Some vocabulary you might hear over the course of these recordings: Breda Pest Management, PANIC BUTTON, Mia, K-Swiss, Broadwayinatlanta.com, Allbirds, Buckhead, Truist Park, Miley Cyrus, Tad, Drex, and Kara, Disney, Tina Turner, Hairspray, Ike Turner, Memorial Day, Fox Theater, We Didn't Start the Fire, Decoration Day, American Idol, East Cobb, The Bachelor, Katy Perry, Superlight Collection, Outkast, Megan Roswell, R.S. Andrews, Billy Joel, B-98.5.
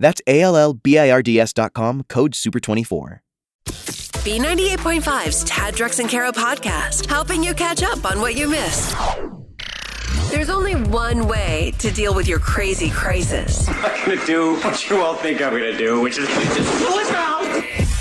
That's ALLBIRDS.com, code SUPER24. B98.5's Tad, Drex, and Kara podcast, helping you catch up on what you missed. There's only one way to deal with your crazy crisis. I'm not going to do what you all think I'm going to do, which is just pull it out.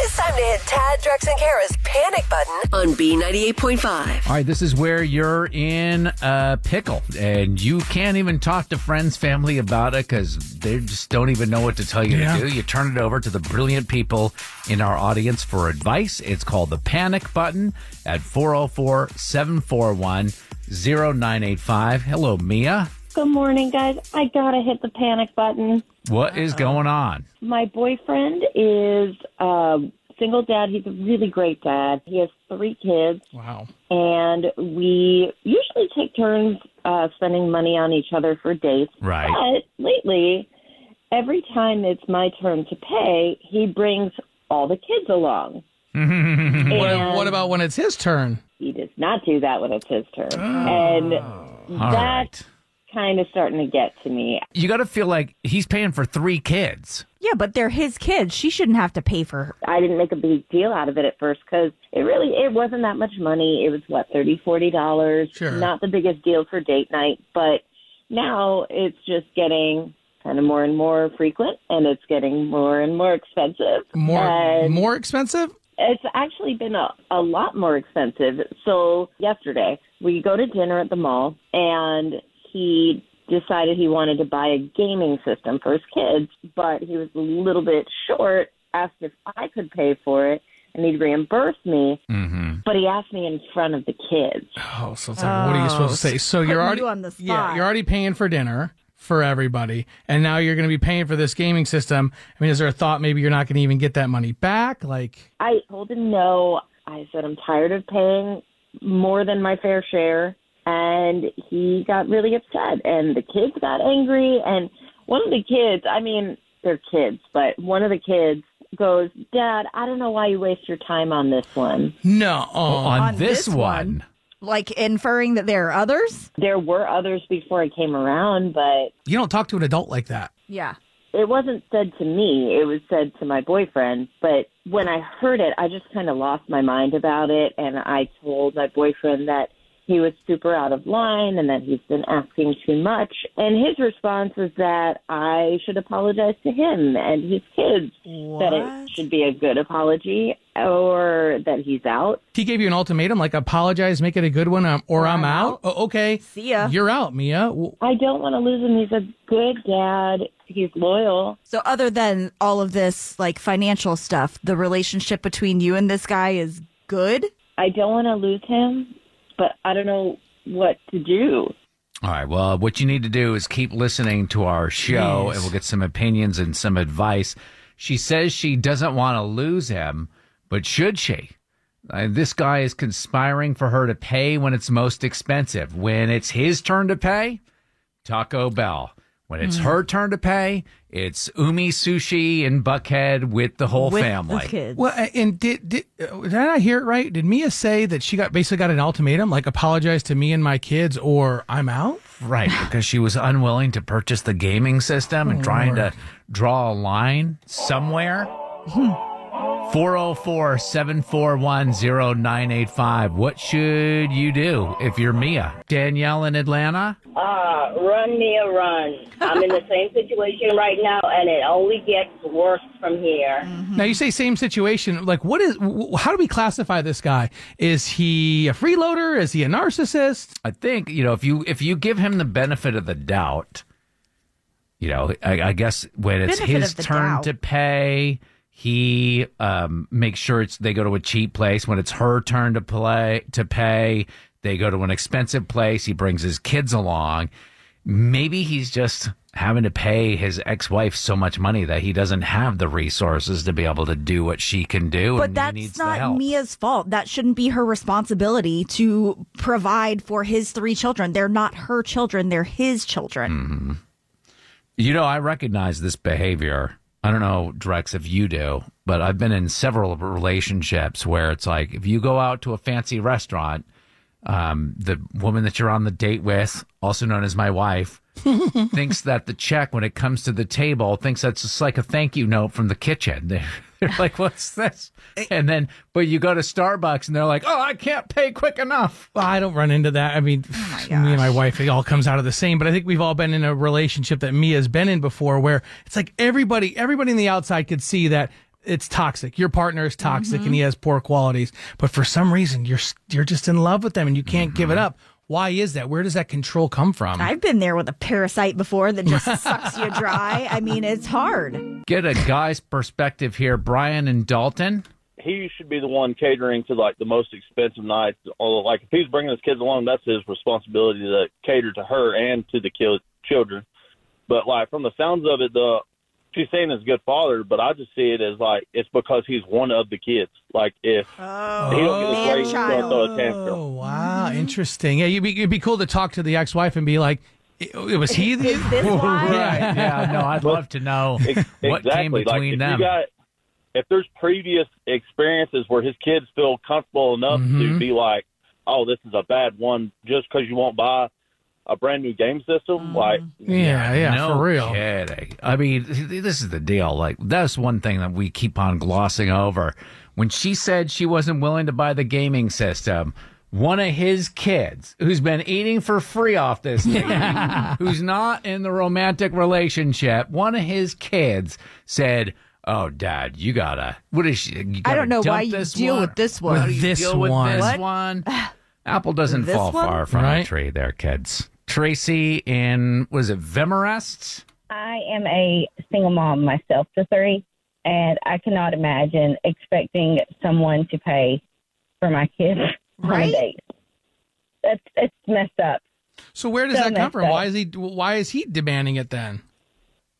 It's time to hit Tad, Drex, and Kara's panic button on B98.5. All right, this is where you're in a pickle, and you can't even talk to friends, family about it because they just don't even know what to tell you to do. You turn it over to the brilliant people in our audience for advice. It's called the panic button at 404-741-0985. Hello, Mia. Good morning, guys. I gotta hit the panic button. What is going on? My boyfriend is a single dad. He's a really great dad. He has 3 kids. Wow. And we usually take turns spending money on each other for dates. Right. But lately, every time it's my turn to pay, he brings all the kids along. What about when it's his turn? He does not do that when it's his turn. That's kind of starting to get to me. You got to feel like he's paying for 3 kids. Yeah, but they're his kids. She shouldn't have to pay for her. I didn't make a big deal out of it at first because it wasn't that much money. It was, what, $30, $40? Sure. Not the biggest deal for date night, but now it's just getting kind of more and more frequent, and it's getting more and more expensive. More expensive? It's actually been a lot more expensive. So yesterday, we go to dinner at the mall, and he decided he wanted to buy a gaming system for his kids, but he was a little bit short, asked if I could pay for it, and he'd reimburse me. Mm-hmm. But he asked me in front of the kids. Oh, so it's like, what are you supposed to say? So you're already on the spot. Yeah, you're already paying for dinner for everybody, and now you're going to be paying for this gaming system. I mean, is there a thought maybe you're not going to even get that money back? I told him no. I said, I'm tired of paying more than my fair share. And he got really upset, and the kids got angry. And one of the kids, I mean, they're kids, but one of the kids goes, Dad, I don't know why you waste your time on this one. No, on this one. Like inferring that there are others? There were others before I came around, but... You don't talk to an adult like that. Yeah. It wasn't said to me. It was said to my boyfriend. But when I heard it, I just kind of lost my mind about it. And I told my boyfriend that he was super out of line and that he's been asking too much. And his response was that I should apologize to him and his kids. What? That it should be a good apology or that he's out. He gave you an ultimatum, like apologize, make it a good one, or I'm out? Oh, okay. See ya. You're out, Mia. I don't want to lose him. He's a good dad. He's loyal. So other than all of this, like financial stuff, the relationship between you and this guy is good? I don't want to lose him, but I don't know what to do. All right. Well, what you need to do is keep listening to our show, and we'll get some opinions and some advice. She says she doesn't want to lose him, but should she? This guy is conspiring for her to pay when it's most expensive. When it's his turn to pay, Taco Bell. When it's her turn to pay, it's Umi Sushi in Buckhead with the whole family. The kids. Well, and did I hear it right? Did Mia say that she basically got an ultimatum, like apologize to me and my kids or I'm out? Right, because she was unwilling to purchase the gaming system and trying to draw a line somewhere. 404-741-0985. What should you do if you're Mia? Danielle in Atlanta? Run, Mia, run. I'm in the same situation right now, and it only gets worse from here. Mm-hmm. Now, you say same situation. Like, how do we classify this guy? Is he a freeloader? Is he a narcissist? I think, if you give him the benefit of the doubt, I guess when it's his turn to pay... He makes sure they go to a cheap place. When it's her turn to pay, they go to an expensive place. He brings his kids along. maybe he's just having to pay his ex-wife so much money that he doesn't have the resources to be able to do what she can do. But that's not Mia's fault. That shouldn't be her responsibility to provide for his three children. They're not her children. They're his children. Mm-hmm. You know, I recognize this behavior. I don't know, Drex, if you do, but I've been in several relationships where it's like, if you go out to a fancy restaurant, the woman that you're on the date with, also known as my wife, thinks that the check, when it comes to the table, thinks that's just like a thank you note from the kitchen. They're like, what's this? And then, but you go to Starbucks and they're like, oh, I can't pay quick enough. Well, I don't run into that. I mean, me and my wife, it all comes out of the same, but I think we've all been in a relationship that Mia's been in before where it's like everybody on the outside could see that it's toxic. Your partner is toxic, mm-hmm. and he has poor qualities, but for some reason you're just in love with them and you can't mm-hmm. give it up. Why is that? Where does that control come from? I've been there with a parasite before that just sucks you dry. I mean, it's hard. Get a guy's perspective here. Brian and Dalton. He should be the one catering to like the most expensive nights. Like if he's bringing his kids along, that's his responsibility to cater to her and to the children. But like from the sounds of it, she's saying it's a good father, but I just see it as like it's because he's one of the kids. Like if he don't get his way, he's going to throw a tantrum. Oh, wow. Interesting. Yeah, it'd be cool to talk to the ex-wife and be like, was he the... Is this why? Right. Yeah, no, I'd love to know what came between them. If there's previous experiences where his kids feel comfortable enough mm-hmm. to be like, oh, this is a bad one just because you won't buy a brand new game system, like yeah, for real. Kidding. I mean, this is the deal. Like that's one thing that we keep on glossing over. When she said she wasn't willing to buy the gaming system, one of his kids, who's been eating for free off this thing, who's not in the romantic relationship, one of his kids said, "Oh, Dad, you gotta. What is she? You gotta I don't know why you deal one? With this one. How do you this deal with one. This what? One? Apple doesn't this fall one? Far from right? a tree, there, kids." Tracy in, was it Vemarest? I am a single mom myself to three, and I cannot imagine expecting someone to pay for my kids on a date. It's messed up. So where does that come from? Up. Why is he demanding it then?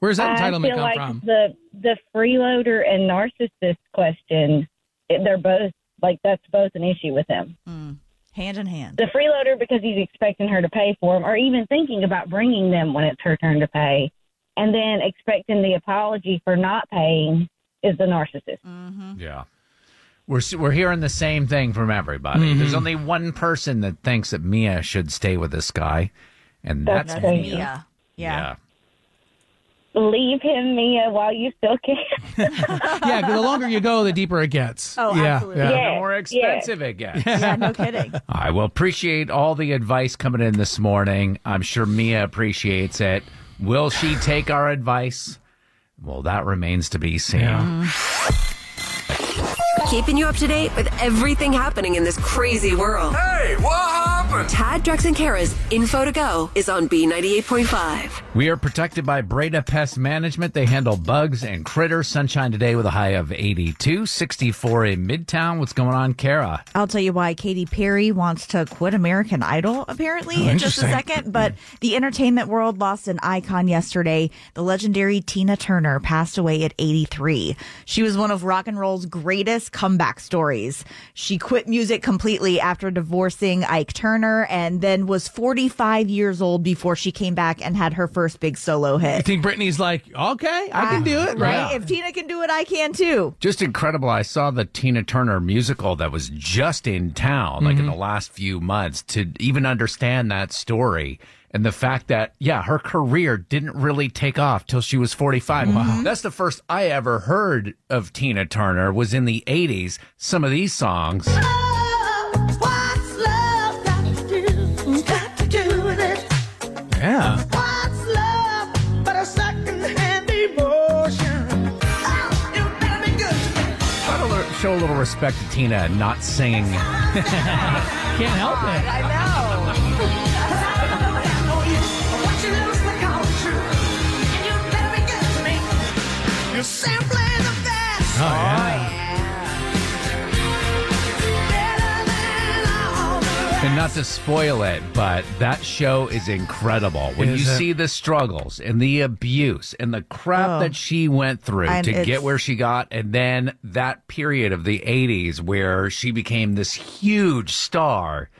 Where does that entitlement come from? The freeloader and narcissist question, they're both like that's both an issue with them. Mm. Hand in hand. The freeloader, because he's expecting her to pay for them or even thinking about bringing them when it's her turn to pay, and then expecting the apology for not paying is the narcissist. Mm-hmm. Yeah. We're hearing the same thing from everybody. Mm-hmm. There's only one person that thinks that Mia should stay with this guy, and that's Mia. Mia. Yeah. Leave him, Mia, while you still can. Yeah, because the longer you go, the deeper it gets. Oh, yeah, absolutely. Yeah. Yes, the more expensive it gets. Yeah, no kidding. I will appreciate all the advice coming in this morning. I'm sure Mia appreciates it. Will she take our advice? Well, that remains to be seen. Yeah. Keeping you up to date with everything happening in this crazy world. Hey, what? Tad, Drex, and Kara's Info to Go is on B98.5. We are protected by Breda Pest Management. They handle bugs and critters. Sunshine today with a high of 82, 64 in Midtown. What's going on, Kara? I'll tell you why Katy Perry wants to quit American Idol, apparently, in just a second. But the entertainment world lost an icon yesterday. The legendary Tina Turner passed away at 83. She was one of rock and roll's greatest comeback stories. She quit music completely after divorcing Ike Turner, and then was 45 years old before she came back and had her first big solo hit. You think Britney's like, okay, I can do it. Right? Yeah. If Tina can do it, I can too. Just incredible. I saw the Tina Turner musical that was just in town, like mm-hmm. in the last few months, to even understand that story. And the fact that, yeah, her career didn't really take off till she was 45. Wow. That's the first I ever heard of Tina Turner was in the 80s. Some of these songs... Yeah. What's love but a second-hand emotion? Oh, you better be good to me. Try to show a little respect to Tina and not singing. Can't help it. I know. You're simply the best. Oh, yeah. And not to spoil it, but that show is incredible. When is you it? See the struggles and the abuse and the crap that she went through to get where she got, and then that period of the 80s where she became this huge star,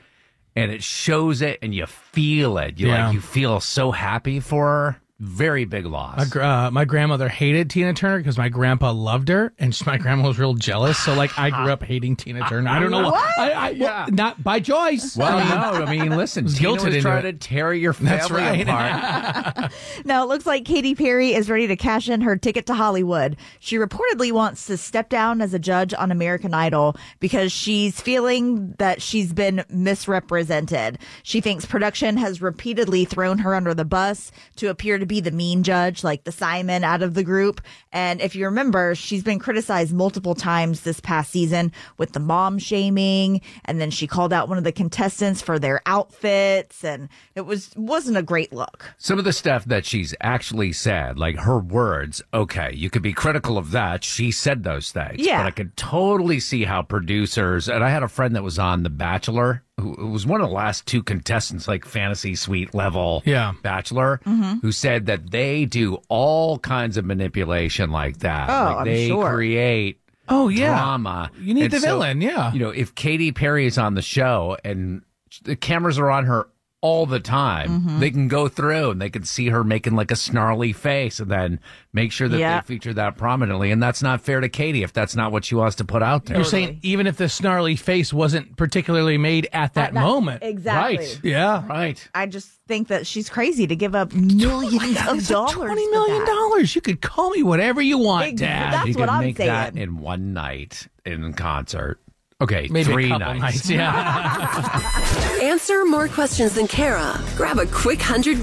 and it shows it and you feel it. You like you feel so happy for her. Very big loss. My grandmother hated Tina Turner because my grandpa loved her, and my grandma was real jealous. So, like, I grew up hating Tina Turner. I don't know why. Not by choice. Well, no. I mean, listen, Tina was trying to tear your family apart. Now, it looks like Katy Perry is ready to cash in her ticket to Hollywood. She reportedly wants to step down as a judge on American Idol because she's feeling that she's been misrepresented. She thinks production has repeatedly thrown her under the bus to appear to be the mean judge, like the Simon out of the group. And if you remember, she's been criticized multiple times this past season with the mom shaming, and then she called out one of the contestants for their outfits, and it wasn't a great look. Some of the stuff that she's actually said, like her words, okay, you could be critical of that. She said those things. Yeah. But I could totally see how producers, and I had a friend that was on The Bachelor, who was one of the last two contestants, like fantasy suite level Bachelor, who said that they do all kinds of manipulation like that. Oh, like they create drama. You need the villain, You know, if Katy Perry is on the show and the cameras are on her all the time, they can go through and they can see her making like a snarly face and then make sure that they feature that prominently. And that's not fair to Katy if that's not what she wants to put out there. You're saying even if the snarly face wasn't particularly made at that moment. Exactly. Right. Yeah. Right. I just think that she's crazy to give up millions of dollars. $20 million. You could call me whatever you want, Dad. That's you what I'm saying. You can make that in one night in concert. Okay, maybe 3 nights. Yeah. Answer more questions than Kara. Grab a quick $100.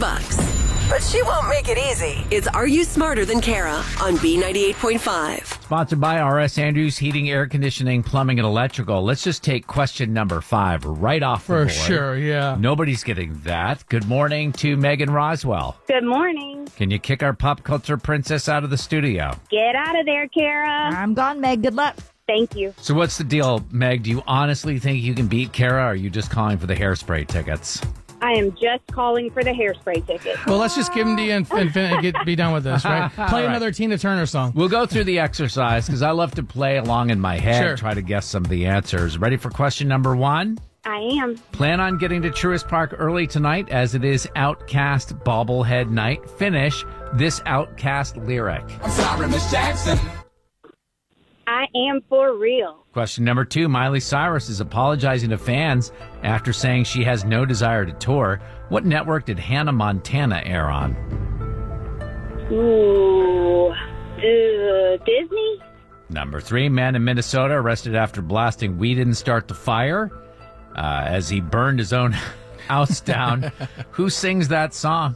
But she won't make it easy. It's Are You Smarter Than Kara on B98.5. Sponsored by R.S. Andrews Heating, Air Conditioning, Plumbing, and Electrical. Let's just take question number 5 right off the board. For sure, yeah. Nobody's getting that. Good morning to Megan Roswell. Good morning. Can you kick our pop culture princess out of the studio? Get out of there, Kara. I'm gone, Meg. Good luck. Thank you. So what's the deal, Meg? Do you honestly think you can beat Kara, or are you just calling for the Hairspray tickets? I am just calling for the Hairspray tickets. Well, let's just give them to you and be done with this, right? Play another Tina Turner song. We'll go through the exercise because I love to play along in my head, try to guess some of the answers. Ready for question number 1? I am. Plan on getting to Truist Park early tonight as it is Outkast bobblehead night. Finish this Outkast lyric. I'm sorry, Miss Jackson. I am for real. Question number 2. Miley Cyrus is apologizing to fans after saying she has no desire to tour. What network did Hannah Montana air on? Ooh, Disney? Number 3. Man in Minnesota arrested after blasting We Didn't Start the Fire as he burned his own house down. Who sings that song?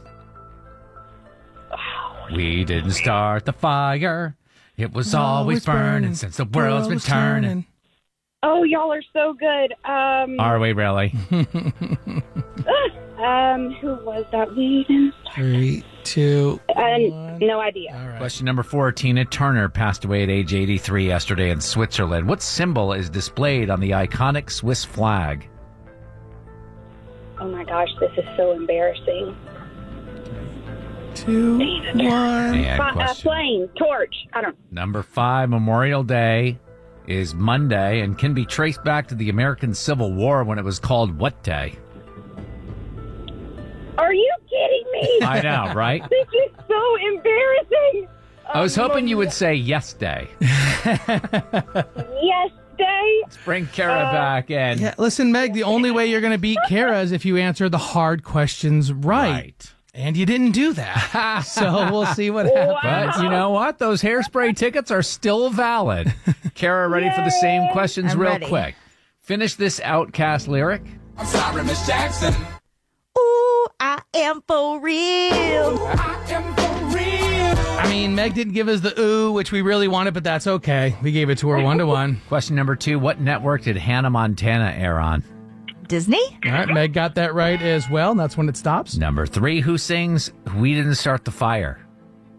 Oh, We Didn't Start the Fire. It was always burning since the world's been turning. Oh, y'all are so good. Are we really? Who was that? We didn't start. 3, 2, 1. No idea. Right. Question number 4. Tina Turner passed away at age 83 yesterday in Switzerland. What symbol is displayed on the iconic Swiss flag? Oh, my gosh. This is so embarrassing. 2, 1. Flame, torch. I don't know. Number 5, Memorial Day is Monday and can be traced back to the American Civil War when it was called what day? Are you kidding me? I know, right? This is so embarrassing. I was hoping you would say yes day. Yes day. Let's bring Kara back in. Yeah, listen, Meg, the only way you're going to beat Kara is if you answer the hard questions right. And you didn't do that. So we'll see what happens. But you know what? Those Hairspray tickets are still valid. Kara, ready for the same questions? I'm real ready. Quick. Finish this Outkast lyric. I'm sorry, Miss Jackson. Ooh, I am for real. Ooh, I am for real. I mean, Meg didn't give us the ooh, which we really wanted, but that's okay. We gave it to her 1-1. Question number 2. What network did Hannah Montana air on? Disney. All right, Meg got that right as well, and that's when it stops. Number 3, who sings We Didn't Start the Fire?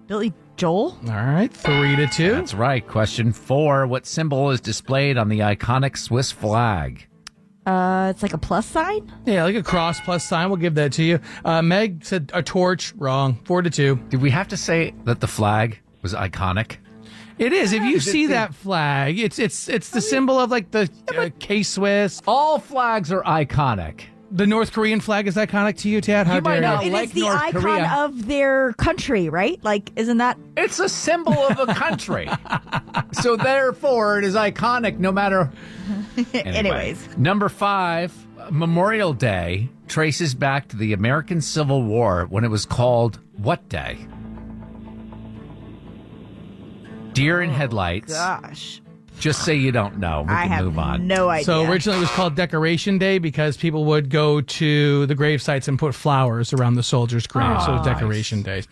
Billy Joel. All right, 3-2. That's right. Question 4, what symbol is displayed on the iconic Swiss flag? It's like a plus sign? Yeah, like a cross plus sign. We'll give that to you. Meg said a torch. Wrong. 4-2. Did we have to say that the flag was iconic? It is. If you see that flag, it's the symbol of like the K-Swiss. All flags are iconic. The North Korean flag is iconic to you, Tad? You might not like North Korea. It is the icon of their country, right? Like, isn't that? It's a symbol of a country. So therefore, it is iconic no matter. Anyways. Number 5, Memorial Day traces back to the American Civil War when it was called what day? Deer in headlights. Gosh. Just say you don't know. We can move on. No idea. So originally it was called Decoration Day because people would go to the grave sites and put flowers around the soldiers' graves. Oh, so it was Decoration Day.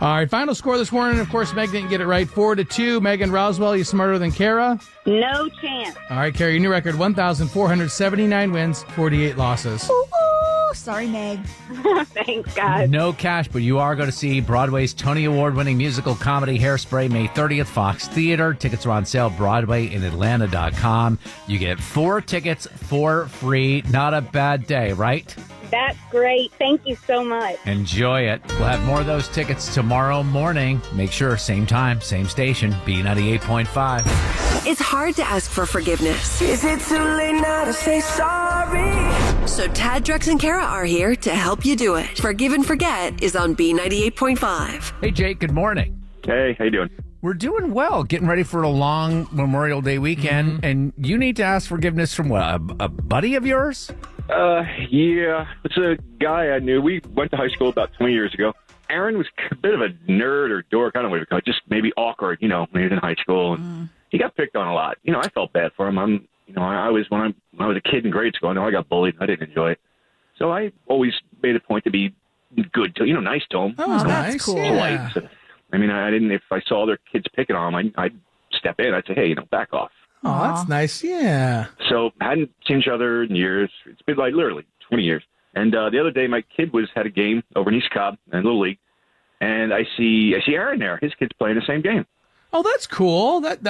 All right, final score this morning. Of course, Meg didn't get it right. 4-2. Megan Roswell, you smarter than Kara? No chance. All right, Kara, your new record, 1,479 wins, 48 losses. Ooh, sorry, Meg. Thanks, guys. No cash, but you are going to see Broadway's Tony Award-winning musical comedy Hairspray May 30th, Fox Theater. Tickets are on sale, Broadwayinatlanta.com. You get 4 tickets for free. Not a bad day, right? That's great. Thank you so much. Enjoy it. We'll have more of those tickets tomorrow morning. Make sure, same time, same station, B98.5. It's hard to ask for forgiveness. Is it too late now to say sorry? So Tad, Drex, and Kara are here to help you do it. Forgive and Forget is on B98.5. Hey, Jake, good morning. Hey, how you doing? We're doing well, getting ready for a long Memorial Day weekend, and you need to ask forgiveness from what, a buddy of yours? Yeah, it's a guy I knew. We went to high school about 20 years ago. Aaron was a bit of a nerd or dork. I don't know what to call it. Just maybe awkward, when he was in high school. And he got picked on a lot. I felt bad for him. When I was a kid in grade school, I know I got bullied. And I didn't enjoy it. So I always made a point to be good to, nice to him. Oh, that's cool. Yeah. So, I didn't, if I saw other kids picking on him, I'd step in. I'd say, hey, back off. Oh, that's nice. Yeah. So hadn't seen each other in years. It's been like literally 20 years. And the other day, my kid had a game over in East Cobb and Little League, and I see Aaron there. His kid's playing the same game. Oh, that's cool. What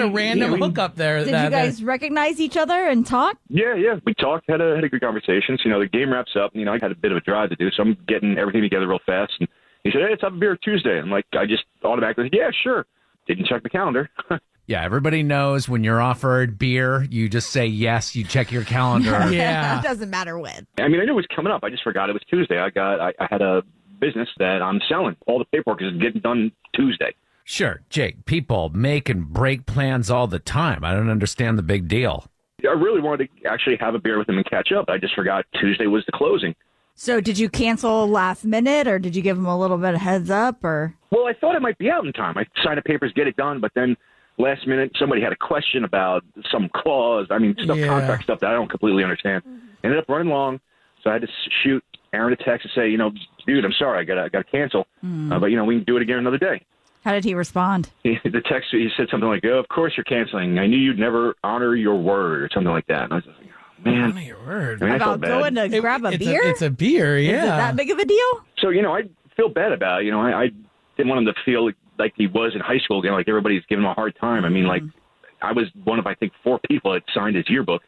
a random hookup there. Did you guys recognize each other and talk? Yeah. We talked, had a good conversation. So, the game wraps up. And, I had a bit of a drive to do, so I'm getting everything together real fast. And he said, hey, let's have a beer Tuesday. I'm like, I just automatically said, yeah, sure. Didn't check the calendar. Yeah, everybody knows when you're offered beer, you just say yes, you check your calendar. Yeah. It doesn't matter when. I knew it was coming up. I just forgot it was Tuesday. I had a business that I'm selling. All the paperwork is getting done Tuesday. Sure, Jake, people make and break plans all the time. I don't understand the big deal. I really wanted to actually have a beer with him and catch up. I just forgot Tuesday was the closing. So did you cancel last minute, or did you give him a little bit of heads up? Well, I thought it might be out in time. I signed the papers, get it done, but then last minute, somebody had a question about some clause. Contract stuff that I don't completely understand. Ended up running long, so I had to shoot Aaron a text and say, dude, I'm sorry, I got to cancel. But, we can do it again another day. How did he respond? The text, he said something like, oh, of course you're canceling. I knew you'd never honor your word, or something like that. And I was just like, man. Honor your word. About going to grab a beer? It's a beer, yeah. Is it that big of a deal? So, I feel bad about it. I didn't want him to feel like he was in high school again, like everybody's giving him a hard time. I was one of, 4 people that signed his yearbook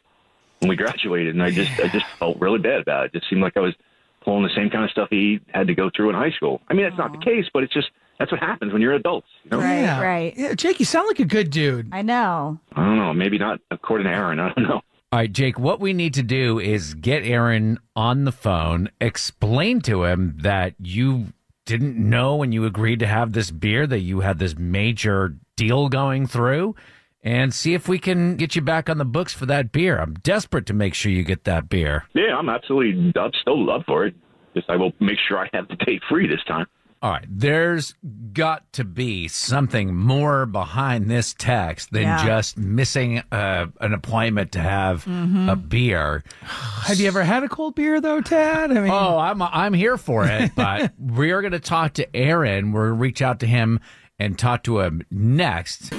when we graduated, and I just felt really bad about it. It just seemed like I was pulling the same kind of stuff he had to go through in high school. That's not the case, but it's just, that's what happens when you're adults. Right. Yeah, Jake, you sound like a good dude. I know. I don't know. Maybe not according to Aaron. I don't know. All right, Jake, what we need to do is get Aaron on the phone, explain to him that you didn't know when you agreed to have this beer that you had this major deal going through, and see if we can get you back on the books for that beer. I'm desperate to make sure you get that beer. Yeah, I'm still up for it. Just I will make sure I have the date free this time. All right, there's got to be something more behind this text than just missing an appointment to have a beer. Have you ever had a cold beer, though, Tad? I'm here for it, but we are going to talk to Aaron. We're going to reach out to him and talk to him next.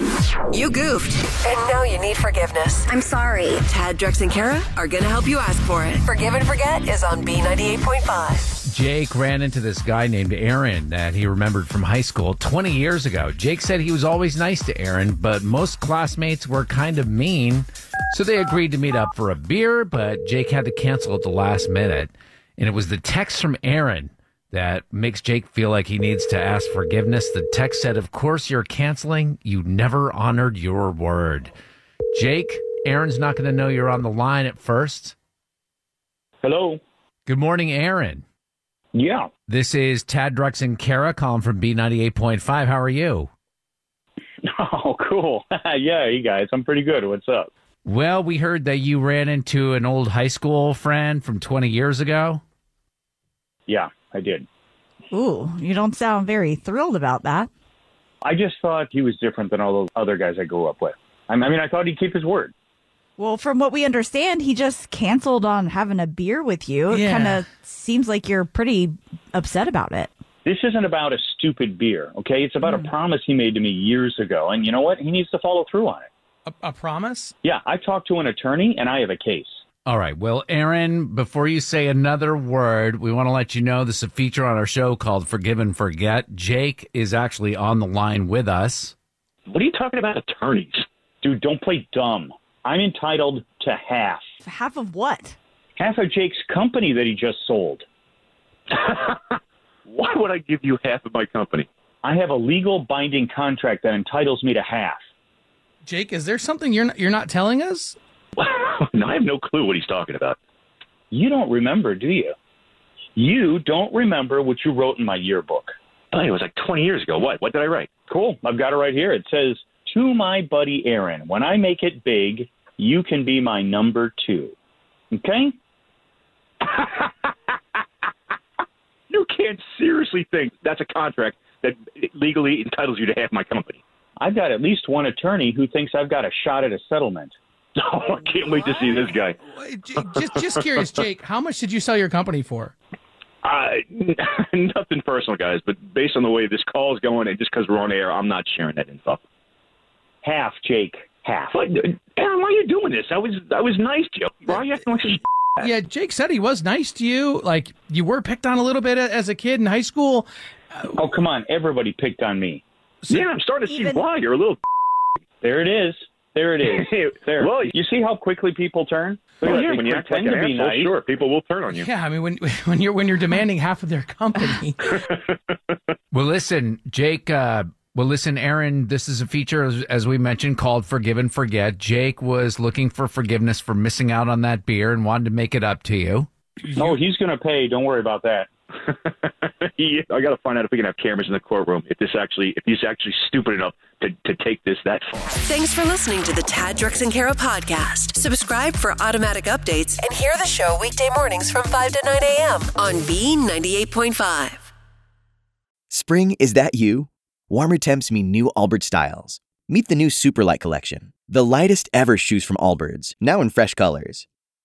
You goofed. And now you need forgiveness. I'm sorry. Tad, Drex, and Kara are going to help you ask for it. Forgive and Forget is on B98.5. Jake ran into this guy named Aaron that he remembered from high school 20 years ago. Jake said he was always nice to Aaron, but most classmates were kind of mean. So they agreed to meet up for a beer, but Jake had to cancel at the last minute. And it was the text from Aaron that makes Jake feel like he needs to ask forgiveness. The text said, "Of course you're canceling. You never honored your word." Jake, Aaron's not going to know you're on the line at first. Hello. Good morning, Aaron. Yeah. This is Tad, Drex, and Kara calling from B98.5. How are you? Oh, cool. Yeah, you guys. I'm pretty good. What's up? Well, we heard that you ran into an old high school friend from 20 years ago. Yeah. I did. Ooh, you don't sound very thrilled about that. I just thought he was different than all those other guys I grew up with. I mean, I thought he'd keep his word. Well, from what we understand, he just canceled on having a beer with you. Yeah. It kind of seems like you're pretty upset about it. This isn't about a stupid beer, okay? It's about a promise he made to me years ago. And you know what? He needs to follow through on it. A promise? Yeah, I talked to an attorney and I have a case. All right. Well, Aaron, before you say another word, we want to let you know this is a feature on our show called Forgive and Forget. Jake is actually on the line with us. What are you talking about, attorneys? Dude, don't play dumb. I'm entitled to half. Half of what? Half of Jake's company that he just sold. Why would I give you half of my company? I have a legal binding contract that entitles me to half. Jake, is there something you're not telling us? No, I have no clue what he's talking about. You don't remember, do you? You don't remember what you wrote in my yearbook. Buddy, it was like 20 years ago. What did I write? Cool. I've got it right here. It says, "To my buddy Aaron, when I make it big, you can be my number two." Okay? You can't seriously think that's a contract that legally entitles you to half my company. I've got at least one attorney who thinks I've got a shot at a settlement. Oh, I can't wait to see this guy. Just curious, Jake, how much did you sell your company for? Nothing personal, guys, but based on the way this call is going and just because we're on air, I'm not sharing that info. Half, Jake, half. But, Aaron, why are you doing this? I was nice to you. Why are you acting like that? Yeah, Jake said he was nice to you. Like, you were picked on a little bit as a kid in high school. Oh, come on. Everybody picked on me. So, yeah, I'm starting to see why. You're a little... There it is. There it is. There. Well, you see how quickly people turn? Well, yeah, when you act like an asshole, nice. Sure, people will turn on you. Yeah, I mean, when you're demanding half of their company. Well, listen, Jake. Well, listen, Aaron. This is a feature, as we mentioned, called Forgive and Forget. Jake was looking for forgiveness for missing out on that beer and wanted to make it up to you. Oh, he's going to pay. Don't worry about that. Yeah, I got to find out if we can have cameras in the courtroom. If he's actually stupid enough to take this that far. Thanks for listening to the Tad, Drex, and Kara podcast. Subscribe for automatic updates and hear the show weekday mornings from 5 to 9 a.m. on B98.5. Spring, is that you? Warmer temps mean new Allbirds styles. Meet the new Superlight Collection, the lightest ever shoes from Allbirds, now in fresh colors.